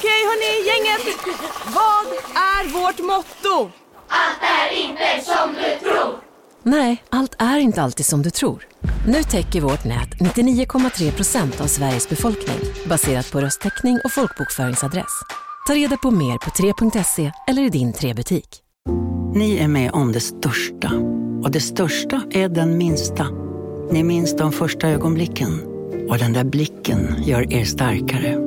Okej, hörni, gänget. Vad är vårt motto? Allt är inte som du tror. Nej, allt är inte alltid som du tror. Nu täcker vårt nät 99,3% av Sveriges befolkning baserat på röstteckning och folkbokföringsadress. Ta reda på mer på 3.se eller i din 3-butik. Ni är med om det största. Och det största är den minsta. Ni minns de första ögonblicken. Och den där blicken gör er starkare.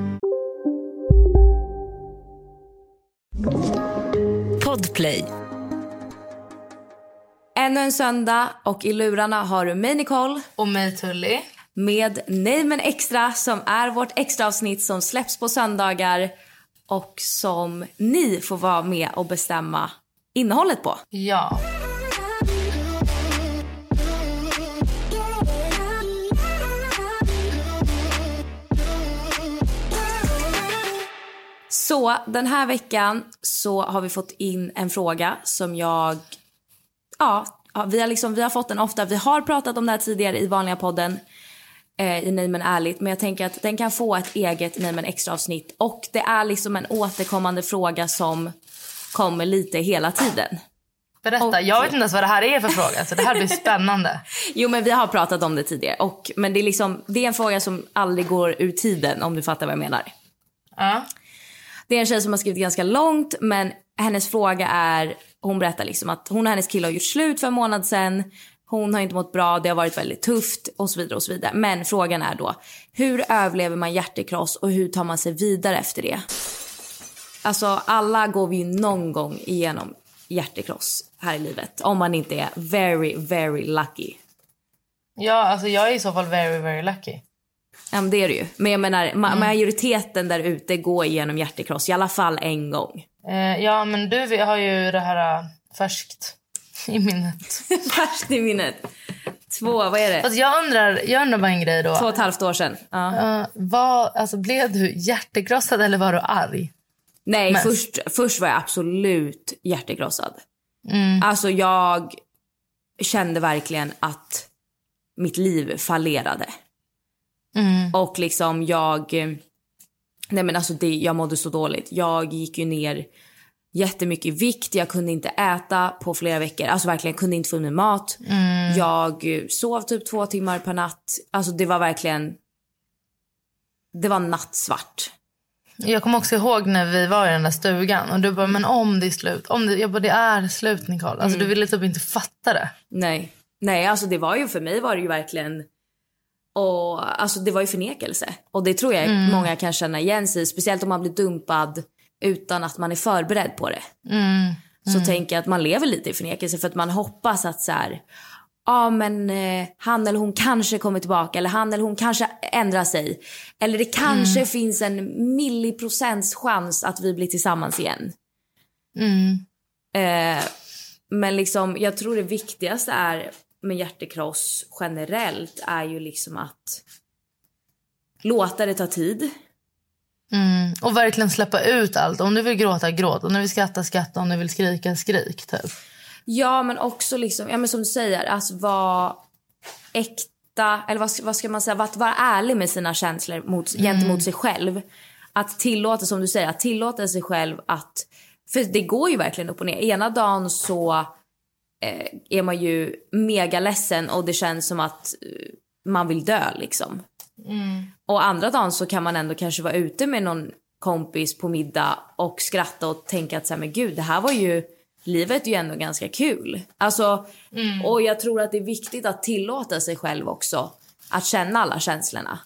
Podplay. Ännu en söndag och i lurarna har du mig Nicole. Och mig Tully. Med Nej men Extra som är vårt extra avsnitt som släpps på söndagar. Och som ni får vara med och bestämma innehållet på. Ja. Så den här veckan så har vi fått in en fråga som jag... vi har fått den ofta. Vi har pratat om det här tidigare i vanliga podden. I Nej men ärligt. Men jag tänker att den kan få ett eget Nej men extra avsnitt. Och det är liksom en återkommande fråga som kommer lite hela tiden. Berätta, och... jag vet inte ens vad det här är för fråga. Så det här blir spännande. Jo, men vi har pratat om det tidigare och, men det är liksom, det är en fråga som aldrig går ur tiden, om du fattar vad jag menar. Det är en tjej som har skrivit ganska långt. Men hennes fråga är, hon berättar liksom att hon och hennes kille har gjort slut för en månad sedan. Hon har inte mått bra, det har varit väldigt tufft och så vidare och så vidare. Men frågan är då, hur överlever man hjärtekross och hur tar man sig vidare efter det? Alltså alla går vi ju någon gång igenom hjärtekross här i livet. Om man inte är very, very lucky. Ja, alltså jag är i så fall very, very lucky. Ja, men det är det ju. Men jag menar, majoriteten där ute går igenom hjärtekross, i alla fall en gång. Ja, men du har ju det här färskt. I minnet. Fast i minnet. Vad är det? Fast jag undrar bara en grej då. 2,5 år sedan. Blev du hjärtekrossad eller var du arg? Nej, först var jag absolut hjärtekrossad. Mm. Alltså jag kände verkligen att mitt liv fallerade. Mm. Och liksom jag mådde så dåligt. Jag gick ju ner jättemycket vikt, jag kunde inte äta på flera veckor, alltså verkligen kunde inte få med mat. Jag sov typ 2 timmar per natt. Alltså det var verkligen, det var nattsvart. Jag kommer också ihåg när vi var i den där stugan och du bara, men om det är slut, jag bara, det är slut Nicole. Alltså du ville typ inte fatta det. Nej, alltså det var ju, för mig var det ju verkligen, och alltså det var ju förnekelse. Och det tror jag många kan känna igen sig, speciellt om man blir dumpad utan att man är förberedd på det. Så tänker jag att man lever lite i förnekelse, för att man hoppas att så här, han eller hon kanske kommer tillbaka, eller han eller hon kanske ändrar sig, eller det kanske finns en milliprocents chans att vi blir tillsammans igen. Men liksom, jag tror det viktigaste är med hjärtekross generellt är ju liksom att låta det ta tid. Och verkligen släppa ut allt. Om du vill gråta, gråt. Om du vill skratta, skratta. Om du vill skrika, skrik typ. Ja, men också liksom, ja, men som du säger, alltså vara äkta. Eller vad ska man säga, att vara ärlig med sina känslor gentemot sig själv. Att tillåta, som du säger, att tillåta sig själv att, för det går ju verkligen upp och ner. Ena dagen så är man ju mega ledsen och det känns som att man vill dö liksom. Och andra dagen så kan man ändå kanske vara ute med någon kompis på middag och skratta och tänka att så här, men gud, det här var ju, livet är ju ändå ganska kul. Alltså, och jag tror att det är viktigt att tillåta sig själv också att känna alla känslorna.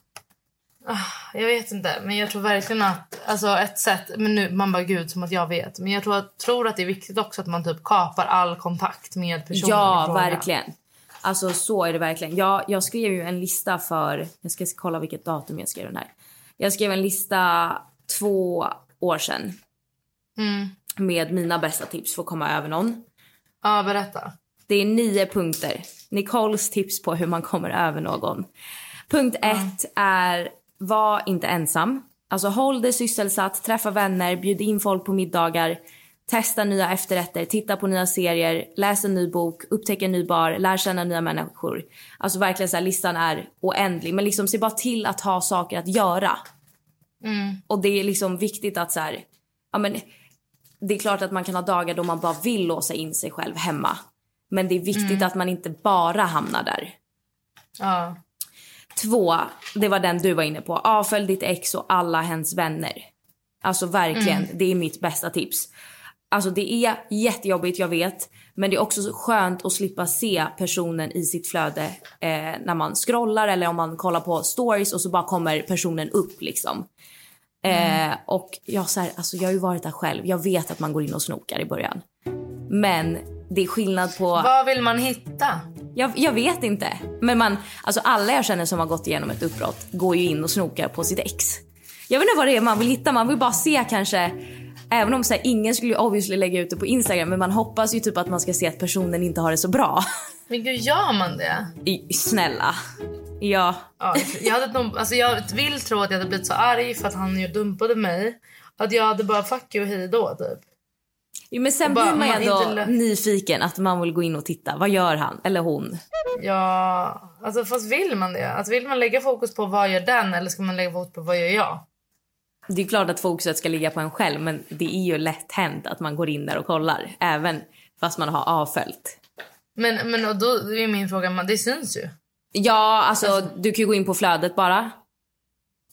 Jag vet inte, men jag tror verkligen att, alltså ett sätt, men nu, man bara gud, som att jag vet, men jag tror att det är viktigt också att man typ kapar all kontakt med personen. Ja, verkligen. Alltså så är det verkligen. Jag skrev ju en lista för... Jag ska kolla vilket datum jag skrev den här. Jag skrev en lista 2 år sedan. Med mina bästa tips för att komma över någon. Ja, berätta. Det är 9 punkter. Nicoles tips på hur man kommer över någon. Punkt 1 är: var inte ensam. Alltså håll dig sysselsatt, träffa vänner, bjud in folk på middagar, testa nya efterrätter, titta på nya serier, läs en ny bok, upptäck en ny bar, lär känna nya människor. Alltså verkligen så här, listan är oändlig. Men liksom se bara till att ha saker att göra. Mm. Och det är liksom viktigt att så här, ja, men det är klart att man kan ha dagar då man bara vill låsa in sig själv hemma. Men det är viktigt att man inte bara hamnar där. Ja. 2, det var den du var inne på. Avfölj ditt ex och alla hens vänner. Alltså verkligen, det är mitt bästa tips. Alltså det är jättejobbigt, jag vet. Men det är också skönt att slippa se personen i sitt flöde när man scrollar eller om man kollar på stories och så bara kommer personen upp liksom. Och jag, så här, alltså, jag har ju varit där själv. Jag vet att man går in och snokar i början. Men det är skillnad på... Vad vill man hitta? Jag vet inte. Men man, alltså alla jag känner som har gått igenom ett uppbrott går ju in och snokar på sitt ex. Jag vet inte vad det är man vill hitta. Man vill bara se kanske... Även om så här, ingen skulle obviously lägga ut det på Instagram. Men man hoppas ju typ att man ska se att personen inte har det så bra. Men gud, gör man det? Snälla. Ja. Jag vill tro att jag hade blivit så arg för att han ju dumpade mig. Att jag hade bara fuck you, hej då typ. Jo, men sen bara, blir man ju ändå nyfiken att man vill gå in och titta. Vad gör han eller hon? Ja, alltså fast vill man det? Alltså, vill man lägga fokus på vad gör den eller ska man lägga fokus på vad gör jag? Det är klart att fokuset ska ligga på en själv, men det är ju lätt hänt att man går in där och kollar. Även fast man har avföljt. Men och då är min fråga, man, det syns ju. Ja, alltså du kan ju gå in på flödet bara.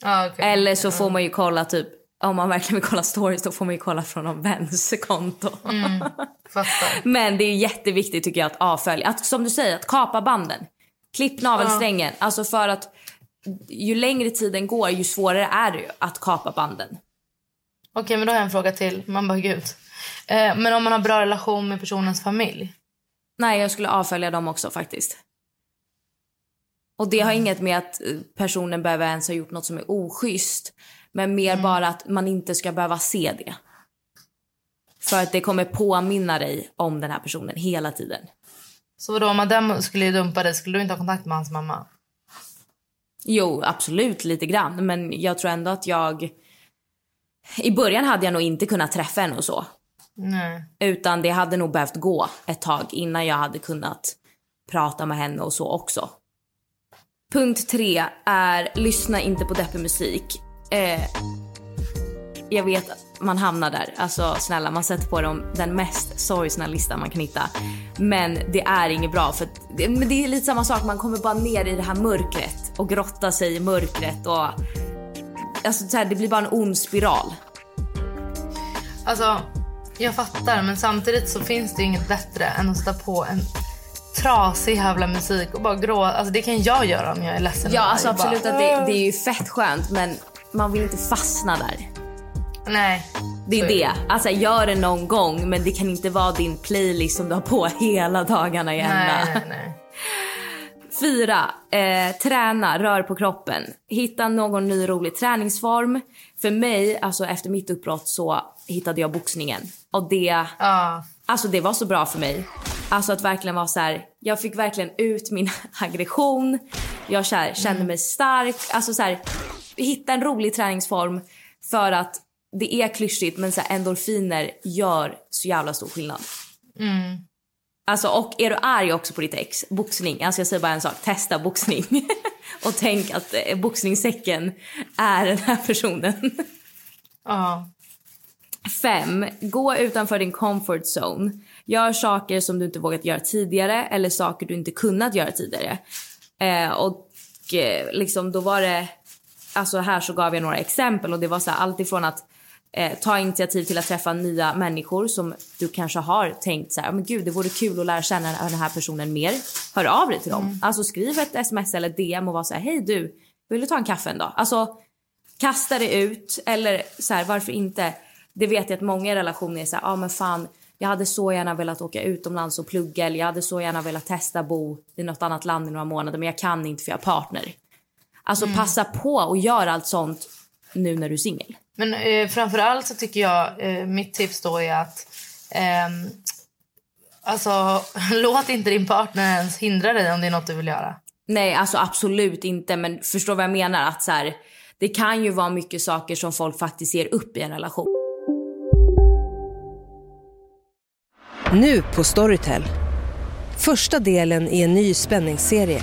Okay. Eller så får man ju kolla typ, om man verkligen vill kolla stories, då får man ju kolla från någon väns konto. Men det är ju jätteviktigt tycker jag att avfölja. Att, som du säger, att kapa banden. Klipp navelsträngen. Alltså för att ju längre tiden går, ju svårare är det ju att kapa banden. Okej, men då har jag en fråga till. Man bara, gud. Men om man har bra relation med personens familj? Nej, jag skulle avfölja dem också faktiskt. Och det har inget med att personen behöver ens ha gjort något som är oschysst. Men mer bara att man inte ska behöva se det. För att det kommer påminna dig om den här personen hela tiden. Så då om Adem skulle dumpa dig, skulle du inte ha kontakt med hans mamma? Jo, absolut, lite grann. Men jag tror ändå att jag... I början hade jag nog inte kunnat träffa henne och så. Nej. Utan det hade nog behövt gå ett tag innan jag hade kunnat prata med henne och så också. Punkt 3 är: lyssna inte på deppig musik. Jag vet att man hamnar där. Alltså snälla, man sätter på dem den mest sorgsna listan man kan hitta. Men det är inget bra för men det är lite samma sak, man kommer bara ner i det här mörkret och grottar sig i mörkret och alltså så här, det blir bara en ond spiral. Alltså jag fattar, men samtidigt så finns det ju inget bättre än att sätta på en trasig jävla musik och bara grå. Alltså det kan jag göra om jag är ledsen. Ja, alltså absolut bara... att det är ju fett skönt, men man vill inte fastna där. Nej. Det är det. Alltså gör det någon gång, men det kan inte vara din playlist som du har på hela dagarna igen. Nej. 4. Träna, rör på kroppen. Hitta någon ny rolig träningsform. För mig, alltså efter mitt uppbrott så hittade jag boxningen. Och det, alltså det var så bra för mig. Alltså att verkligen vara så här, jag fick verkligen ut min aggression. Jag så här, kände mig stark. Alltså så här, hitta en rolig träningsform. För att det är klyschigt, men så här, endorfiner gör så jävla stor skillnad. Alltså, och är du arg också på ditt ex, boxning, alltså jag säger bara en sak, testa boxning. Och tänk att boxningssäcken är den här personen. Ja. 5, gå utanför din comfort zone. Gör saker som du inte vågat göra tidigare, eller saker du inte kunnat göra tidigare. Liksom, då var det... Alltså här så gav jag några exempel och det var så här, allt ifrån att ta initiativ till att träffa nya människor som du kanske har tänkt så här, men gud det vore kul att lära känna den här personen mer. Hör av dig till dem. Alltså skriv ett sms eller DM och var så här, hej du, vill du ta en kaffe en dag? Alltså kasta det ut, eller så här, varför inte? Det vet jag att många i relationer är så här, men fan, jag hade så gärna velat åka utomlands och plugga, eller jag hade så gärna velat testa bo i något annat land i några månader, men jag kan inte för jag är partner. Alltså passa på och gör allt sånt nu när du är singel. Men framförallt så tycker jag mitt tips då är att Alltså, låt inte din partner ens hindra dig om det är något du vill göra. Nej, alltså absolut inte. Men förstår vad jag menar, att så här, det kan ju vara mycket saker som folk faktiskt ser upp i en relation. Nu på Storytel. Första delen i en ny spänningsserie.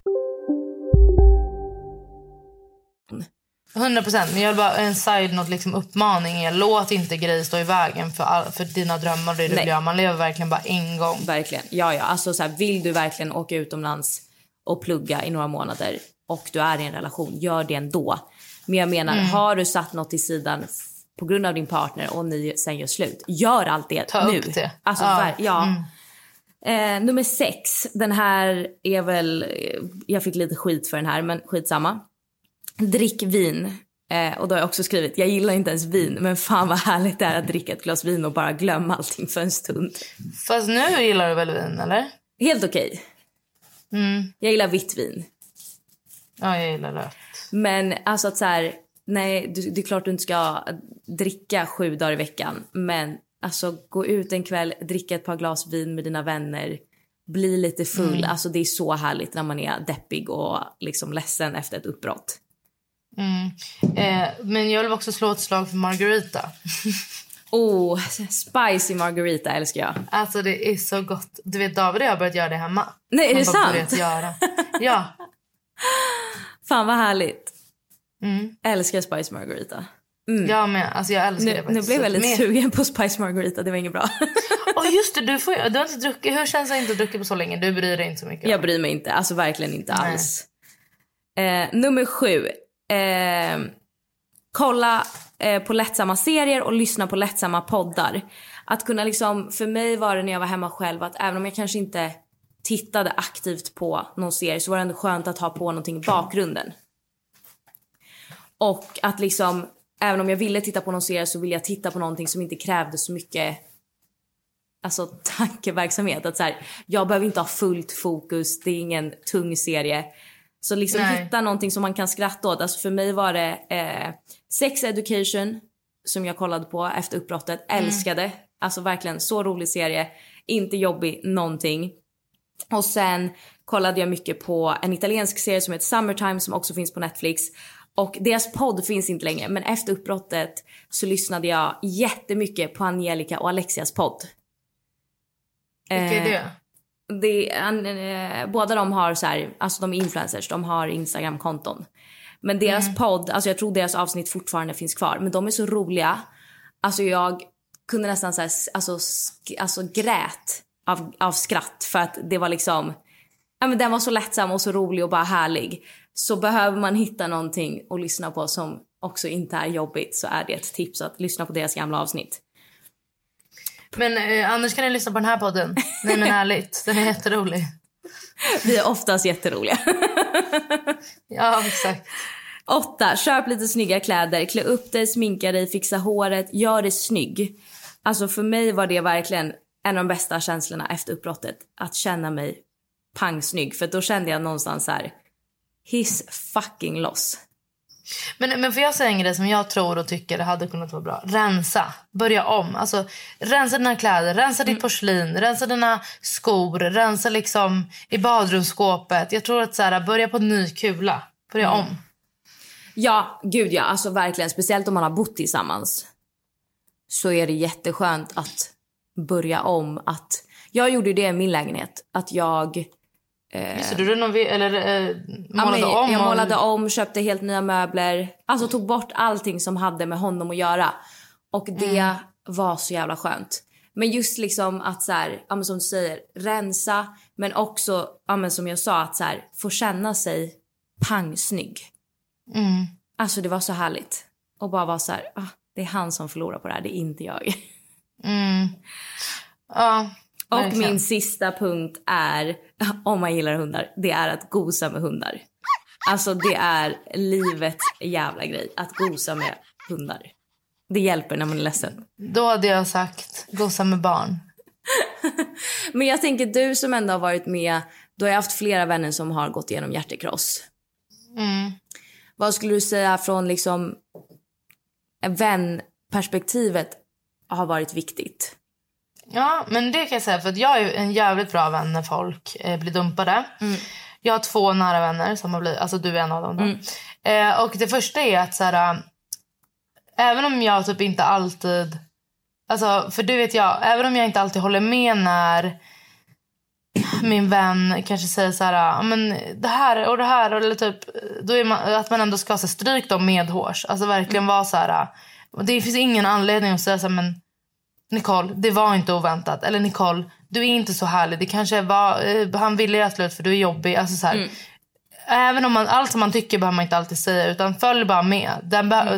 100%, men jag vill bara en side note, liksom uppmaning är, låt inte grejer stå i vägen för dina drömmar, det du vill göra. Man lever verkligen bara en gång. Verkligen, ja. Alltså så här, vill du verkligen åka utomlands och plugga i några månader och du är i en relation, gör det ändå. Men jag menar, har du satt något i sidan på grund av din partner och ni sen gör slut, gör allt det. Ta nu. Upp det. Alltså, ja. Mm. Nummer 6, den här är väl, jag fick lite skit för den här, men skitsamma. Drick vin. Och då har jag också skrivit, jag gillar inte ens vin, men fan vad härligt det är att dricka ett glas vin och bara glömma allting för en stund. Fast nu gillar du väl vin, eller? Helt okej. Mm. Jag gillar vitt vin. Ja, jag gillar rött. Men alltså att så här, nej, det är klart du inte ska dricka 7 dagar i veckan, men alltså gå ut en kväll, dricka ett par glas vin med dina vänner, bli lite full. Alltså det är så härligt när man är deppig och liksom ledsen efter ett uppbrott. Men jag vill också slå ett slag för margarita. Spicy margarita älskar jag. Alltså det är så gott. Du vet, David och jag har börjat göra det hemma. Nej, är det sant? Ja. Fan vad härligt. Älskar spicy margarita. Ja, men alltså jag älskar det faktiskt. Nu blev jag lite sugen på spice margarita, det var inget bra. Just det, du har inte druckit. Hur känns det att inte druckit på så länge? Du bryr dig inte så mycket. Jag bryr mig inte, alltså verkligen inte alls. Nummer 7. Kolla på lättsamma serier och lyssna på lättsamma poddar. Att kunna liksom, för mig var det när jag var hemma själv, att även om jag kanske inte tittade aktivt på någon serie, så var det ändå skönt att ha på någonting i bakgrunden. Och att liksom, även om jag ville titta på någon serie, så ville jag titta på någonting som inte krävde så mycket, alltså tankeverksamhet. Att så här, jag behöver inte ha fullt fokus, det är ingen tung serie. Så liksom hitta någonting som man kan skratta åt. Alltså för mig var det Sex Education som jag kollade på efter uppbrottet. Älskade. Alltså verkligen så rolig serie. Inte jobbig någonting. Och sen kollade jag mycket på en italiensk serie som heter Summertime som också finns på Netflix. Och deras podd finns inte längre. Men efter uppbrottet så lyssnade jag jättemycket på Angelica och Alexias podd. Vilka är det? Båda de har så här, alltså de är influencers, de har Instagram-konton. Men deras podd, alltså jag tror deras avsnitt fortfarande finns kvar, men de är så roliga. Alltså jag kunde nästan så här, alltså grät av skratt, för att det var liksom, ja men den var så lättsam och så rolig och bara härlig. Så behöver man hitta någonting att lyssna på som också inte är jobbigt, så är det ett tips att lyssna på deras gamla avsnitt. Men annars kan ni lyssna på den här podden. Nej men ärligt, den är jätterolig. Vi är oftast jätteroliga. Ja, exakt. 8, köp lite snygga kläder. Klä upp dig, sminka dig, fixa håret. Gör dig snygg. Alltså för mig var det verkligen en av de bästa känslorna efter uppbrottet. Att känna mig pangsnygg. För då kände jag någonstans så här, his fucking loss. Men för jag säger en grej som jag tror och tycker det hade kunnat vara bra. Rensa, börja om. Alltså rensa dina kläder, rensa ditt porslin, rensa dina skor, rensa liksom i badrumsskåpet. Jag tror att så här, börja på en ny kula, börja om. Ja, gud ja, alltså verkligen. Speciellt om man har bott tillsammans, så är det jätteskönt att börja om. Att jag gjorde det i min lägenhet, att jag Visste du det? Eller målade om? Jag målade om, köpte helt nya möbler. Alltså tog bort allting som hade med honom att göra. Och det var så jävla skönt. Men just liksom att så här, ja, men som du säger, rensa. Men också, ja, men som jag sa, att så här, få känna sig pangsnygg. Mm. Alltså det var så härligt. Och bara vara så här, ah, det är han som förlorar på det här, det är inte jag. Mm. Ja. Och verkligen. Min sista punkt är, om man gillar hundar, det är att gosa med hundar. Alltså det är livets jävla grej, att gosa med hundar. Det hjälper när man är ledsen. Då hade jag sagt, gosa med barn. Men jag tänker, du som ändå har varit med, du har haft flera vänner som har gått igenom hjärtekross. Mm. Vad skulle du säga från liksom vänperspektivet har varit viktigt? Ja, men det kan jag säga, för att jag är en jävligt bra vän när folk blir dumpade. Mm. Jag har två nära vänner som har blivit, alltså du är en av dem då. Mm. Och det första är att så här, även om jag typ inte alltid, alltså för du vet jag, även om jag inte alltid håller med när min vän kanske säger så här, men det här eller typ, då är man, att man ändå ska så stryk dem medhårs. Alltså verkligen vara så här, det finns ingen anledning att säga så här, men Nicole, det var inte oväntat. Eller Nicole, du är inte så härlig. Det kanske var, han ville göra slut för du är jobbig. Alltså så här. Mm. Även om man, allt som man tycker behöver man inte alltid säga, utan följ bara med.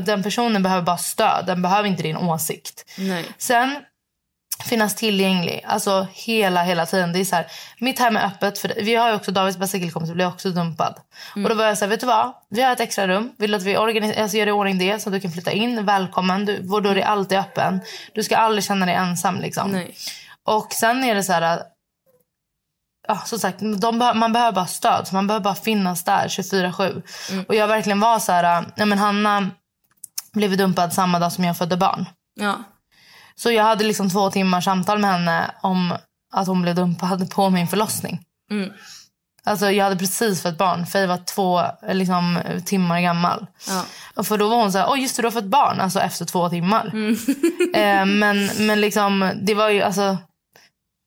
Den personen behöver bara stöd. Den behöver inte din åsikt. Nej. Sen finnas tillgänglig. Alltså hela tiden. Det är så här, mitt hem är öppet för vi har ju också Davids bästa killkompis blev också dumpad. Och då var jag så här, vet du vad? Vi har ett extra rum. Vill att vi alltså gör i ordning det så du kan flytta in. Välkommen. Du, vår dörr är alltid öppen. Du ska aldrig känna dig ensam liksom. Nej. Och sen är det så här, ja, som sagt, man behöver bara stöd. Så man behöver bara finnas där 24/7. Och jag verkligen var så här, ja, men Hanna blev dumpad samma dag som jag födde barn. Ja. Så jag hade liksom 2 timmars samtal med henne om att hon blev dumpad på min förlossning. Mm. Alltså jag hade precis fått barn, för jag var 2 timmar gammal. Ja. Och för då var hon så här, just det, du har fått barn, alltså efter 2 timmar. Mm. Men liksom, det var ju alltså,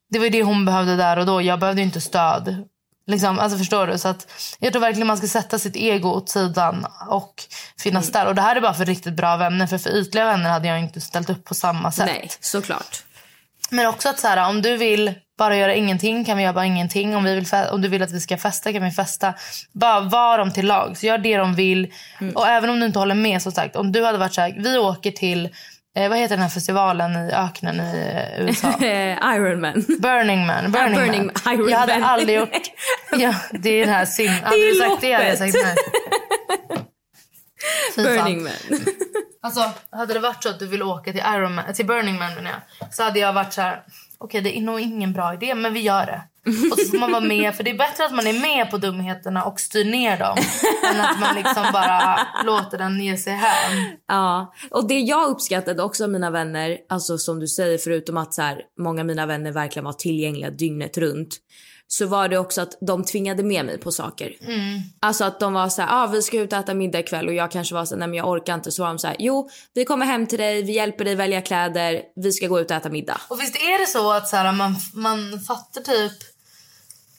det var ju det hon behövde där och då. Jag behövde ju inte stöd. Liksom, alltså förstår du? Så att jag tror verkligen man ska sätta sitt ego åt sidan och finnas där. Och det här är bara för riktigt bra vänner. För ytliga vänner hade jag inte ställt upp på samma sätt. Nej, såklart. Men också att så här, om du vill bara göra ingenting kan vi göra bara ingenting. Om du vill att vi ska festa kan vi festa. Bara var dem till lag. Så gör det de vill. Mm. Och även om du inte håller med, så sagt. Om du hade varit så här, vi åker till vad heter den här festivalen i öknen i USA? Iron Man. Burning Man. Burning Man. Iron jag hade Man. Aldrig gjort. Ja, det är den här singen. Hade du sagt det hade jag sagt nej. Burning Man. Alltså, hade det varit så att du vill åka till Iron Man, till Burning Man menar jag, så hade jag varit så här, okej, det är nog ingen bra idé, men vi gör det. Och så får man vara med, för det är bättre att man är med på dumheterna och styr ner dem än att man liksom bara låter den ge sig hem. Ja, och det jag uppskattade också av mina vänner, alltså som du säger, förutom att så här, många av mina vänner verkligen var tillgängliga dygnet runt, så var det också att de tvingade med mig på saker. Mm. Alltså att de var så här, vi ska ut och äta middag ikväll. Och jag kanske var så här, nej men jag orkar inte. Så var de så här, jo, vi kommer hem till dig, vi hjälper dig välja kläder, vi ska gå ut och äta middag. Och visst är det så att så här, man fattar typ,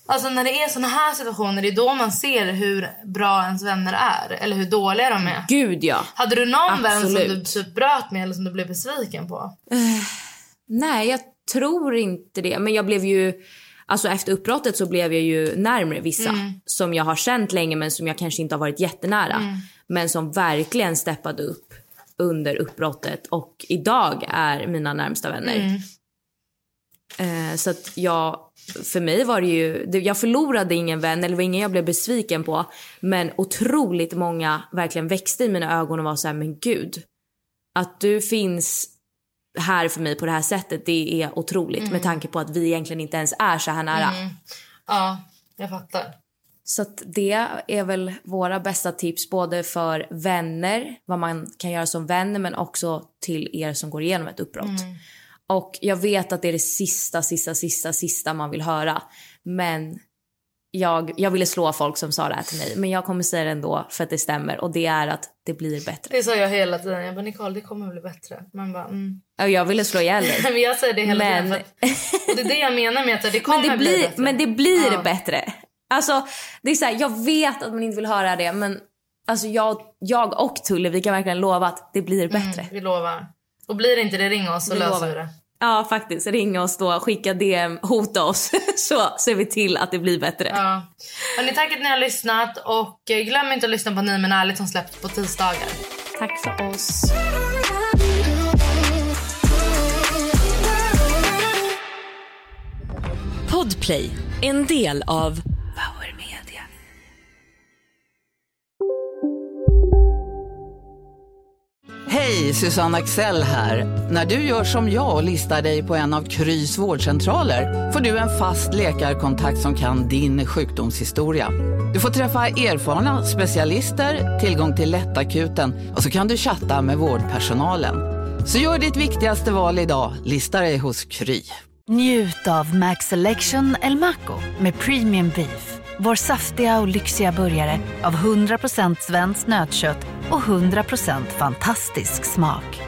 alltså när det är såna här situationer, det är då man ser hur bra ens vänner är eller hur dåliga de är. Gud ja. Hade du någon vän som du bröt med eller som du blev besviken på? Nej, jag tror inte det. Men jag blev ju, alltså efter uppbrottet så blev jag ju närmare vissa som jag har känt länge men som jag kanske inte har varit jättenära. Men som verkligen steppade upp under uppbrottet och idag är mina närmsta vänner. Så att jag, för mig var det ju, jag förlorade ingen vän eller var ingen jag blev besviken på, men otroligt många verkligen växte i mina ögon och var så här, men gud, att du finns här för mig på det här sättet, det är otroligt med tanke på att vi egentligen inte ens är så här nära. Ja, jag fattar. Så att det är väl våra bästa tips, både för vänner, vad man kan göra som vän, men också till er som går igenom ett uppbrott. Och jag vet att det är det sista man vill höra. Men jag ville slå folk som sa det här till mig. Men jag kommer säga det ändå för att det stämmer. Och det är att det blir bättre. Det sa jag hela tiden. Jag bara, Nicole, det kommer bli bättre. Man bara, Jag ville slå ihjäl dig. Men jag säger det hela tiden. Och det är det jag menar med att det kommer bli bättre. Men det blir bättre. Alltså det är så här, jag vet att man inte vill höra det, men alltså jag och Tully, vi kan verkligen lova att det blir bättre. Vi lovar. Och blir det inte det, ring oss och vi löser det. Ja, faktiskt. Ring oss då, skicka DM, hota oss så ser vi till att det blir bättre. Ja. Hörrni, tack att ni har lyssnat och glöm inte att lyssna på Nej men ärligt som släpps på tisdagar. Tack för oss. Podplay, en del av Power Media. Hej, Susanne Axel här. När du gör som jag och listar dig på en av Krys vårdcentraler får du en fast läkarkontakt som kan din sjukdomshistoria. Du får träffa erfarna specialister, tillgång till lättakuten och så kan du chatta med vårdpersonalen. Så gör ditt viktigaste val idag, listar dig hos Kry. Njut av Max Selection El Maco med Premium Beef. Vår saftiga och lyxiga burgare av 100% svenskt nötkött och 100% fantastisk smak.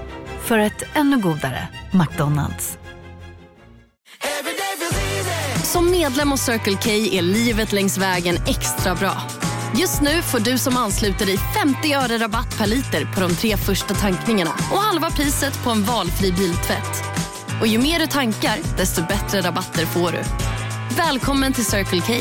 För ett ännu godare McDonalds. Som medlem hos Circle K är livet längs vägen extra bra. Just nu får du som ansluter dig 50 öre rabatt per liter på de 3 första tankningarna och halva priset på en valfri biltvätt. Och ju mer du tankar, desto bättre rabatter får du. Välkommen till Circle K.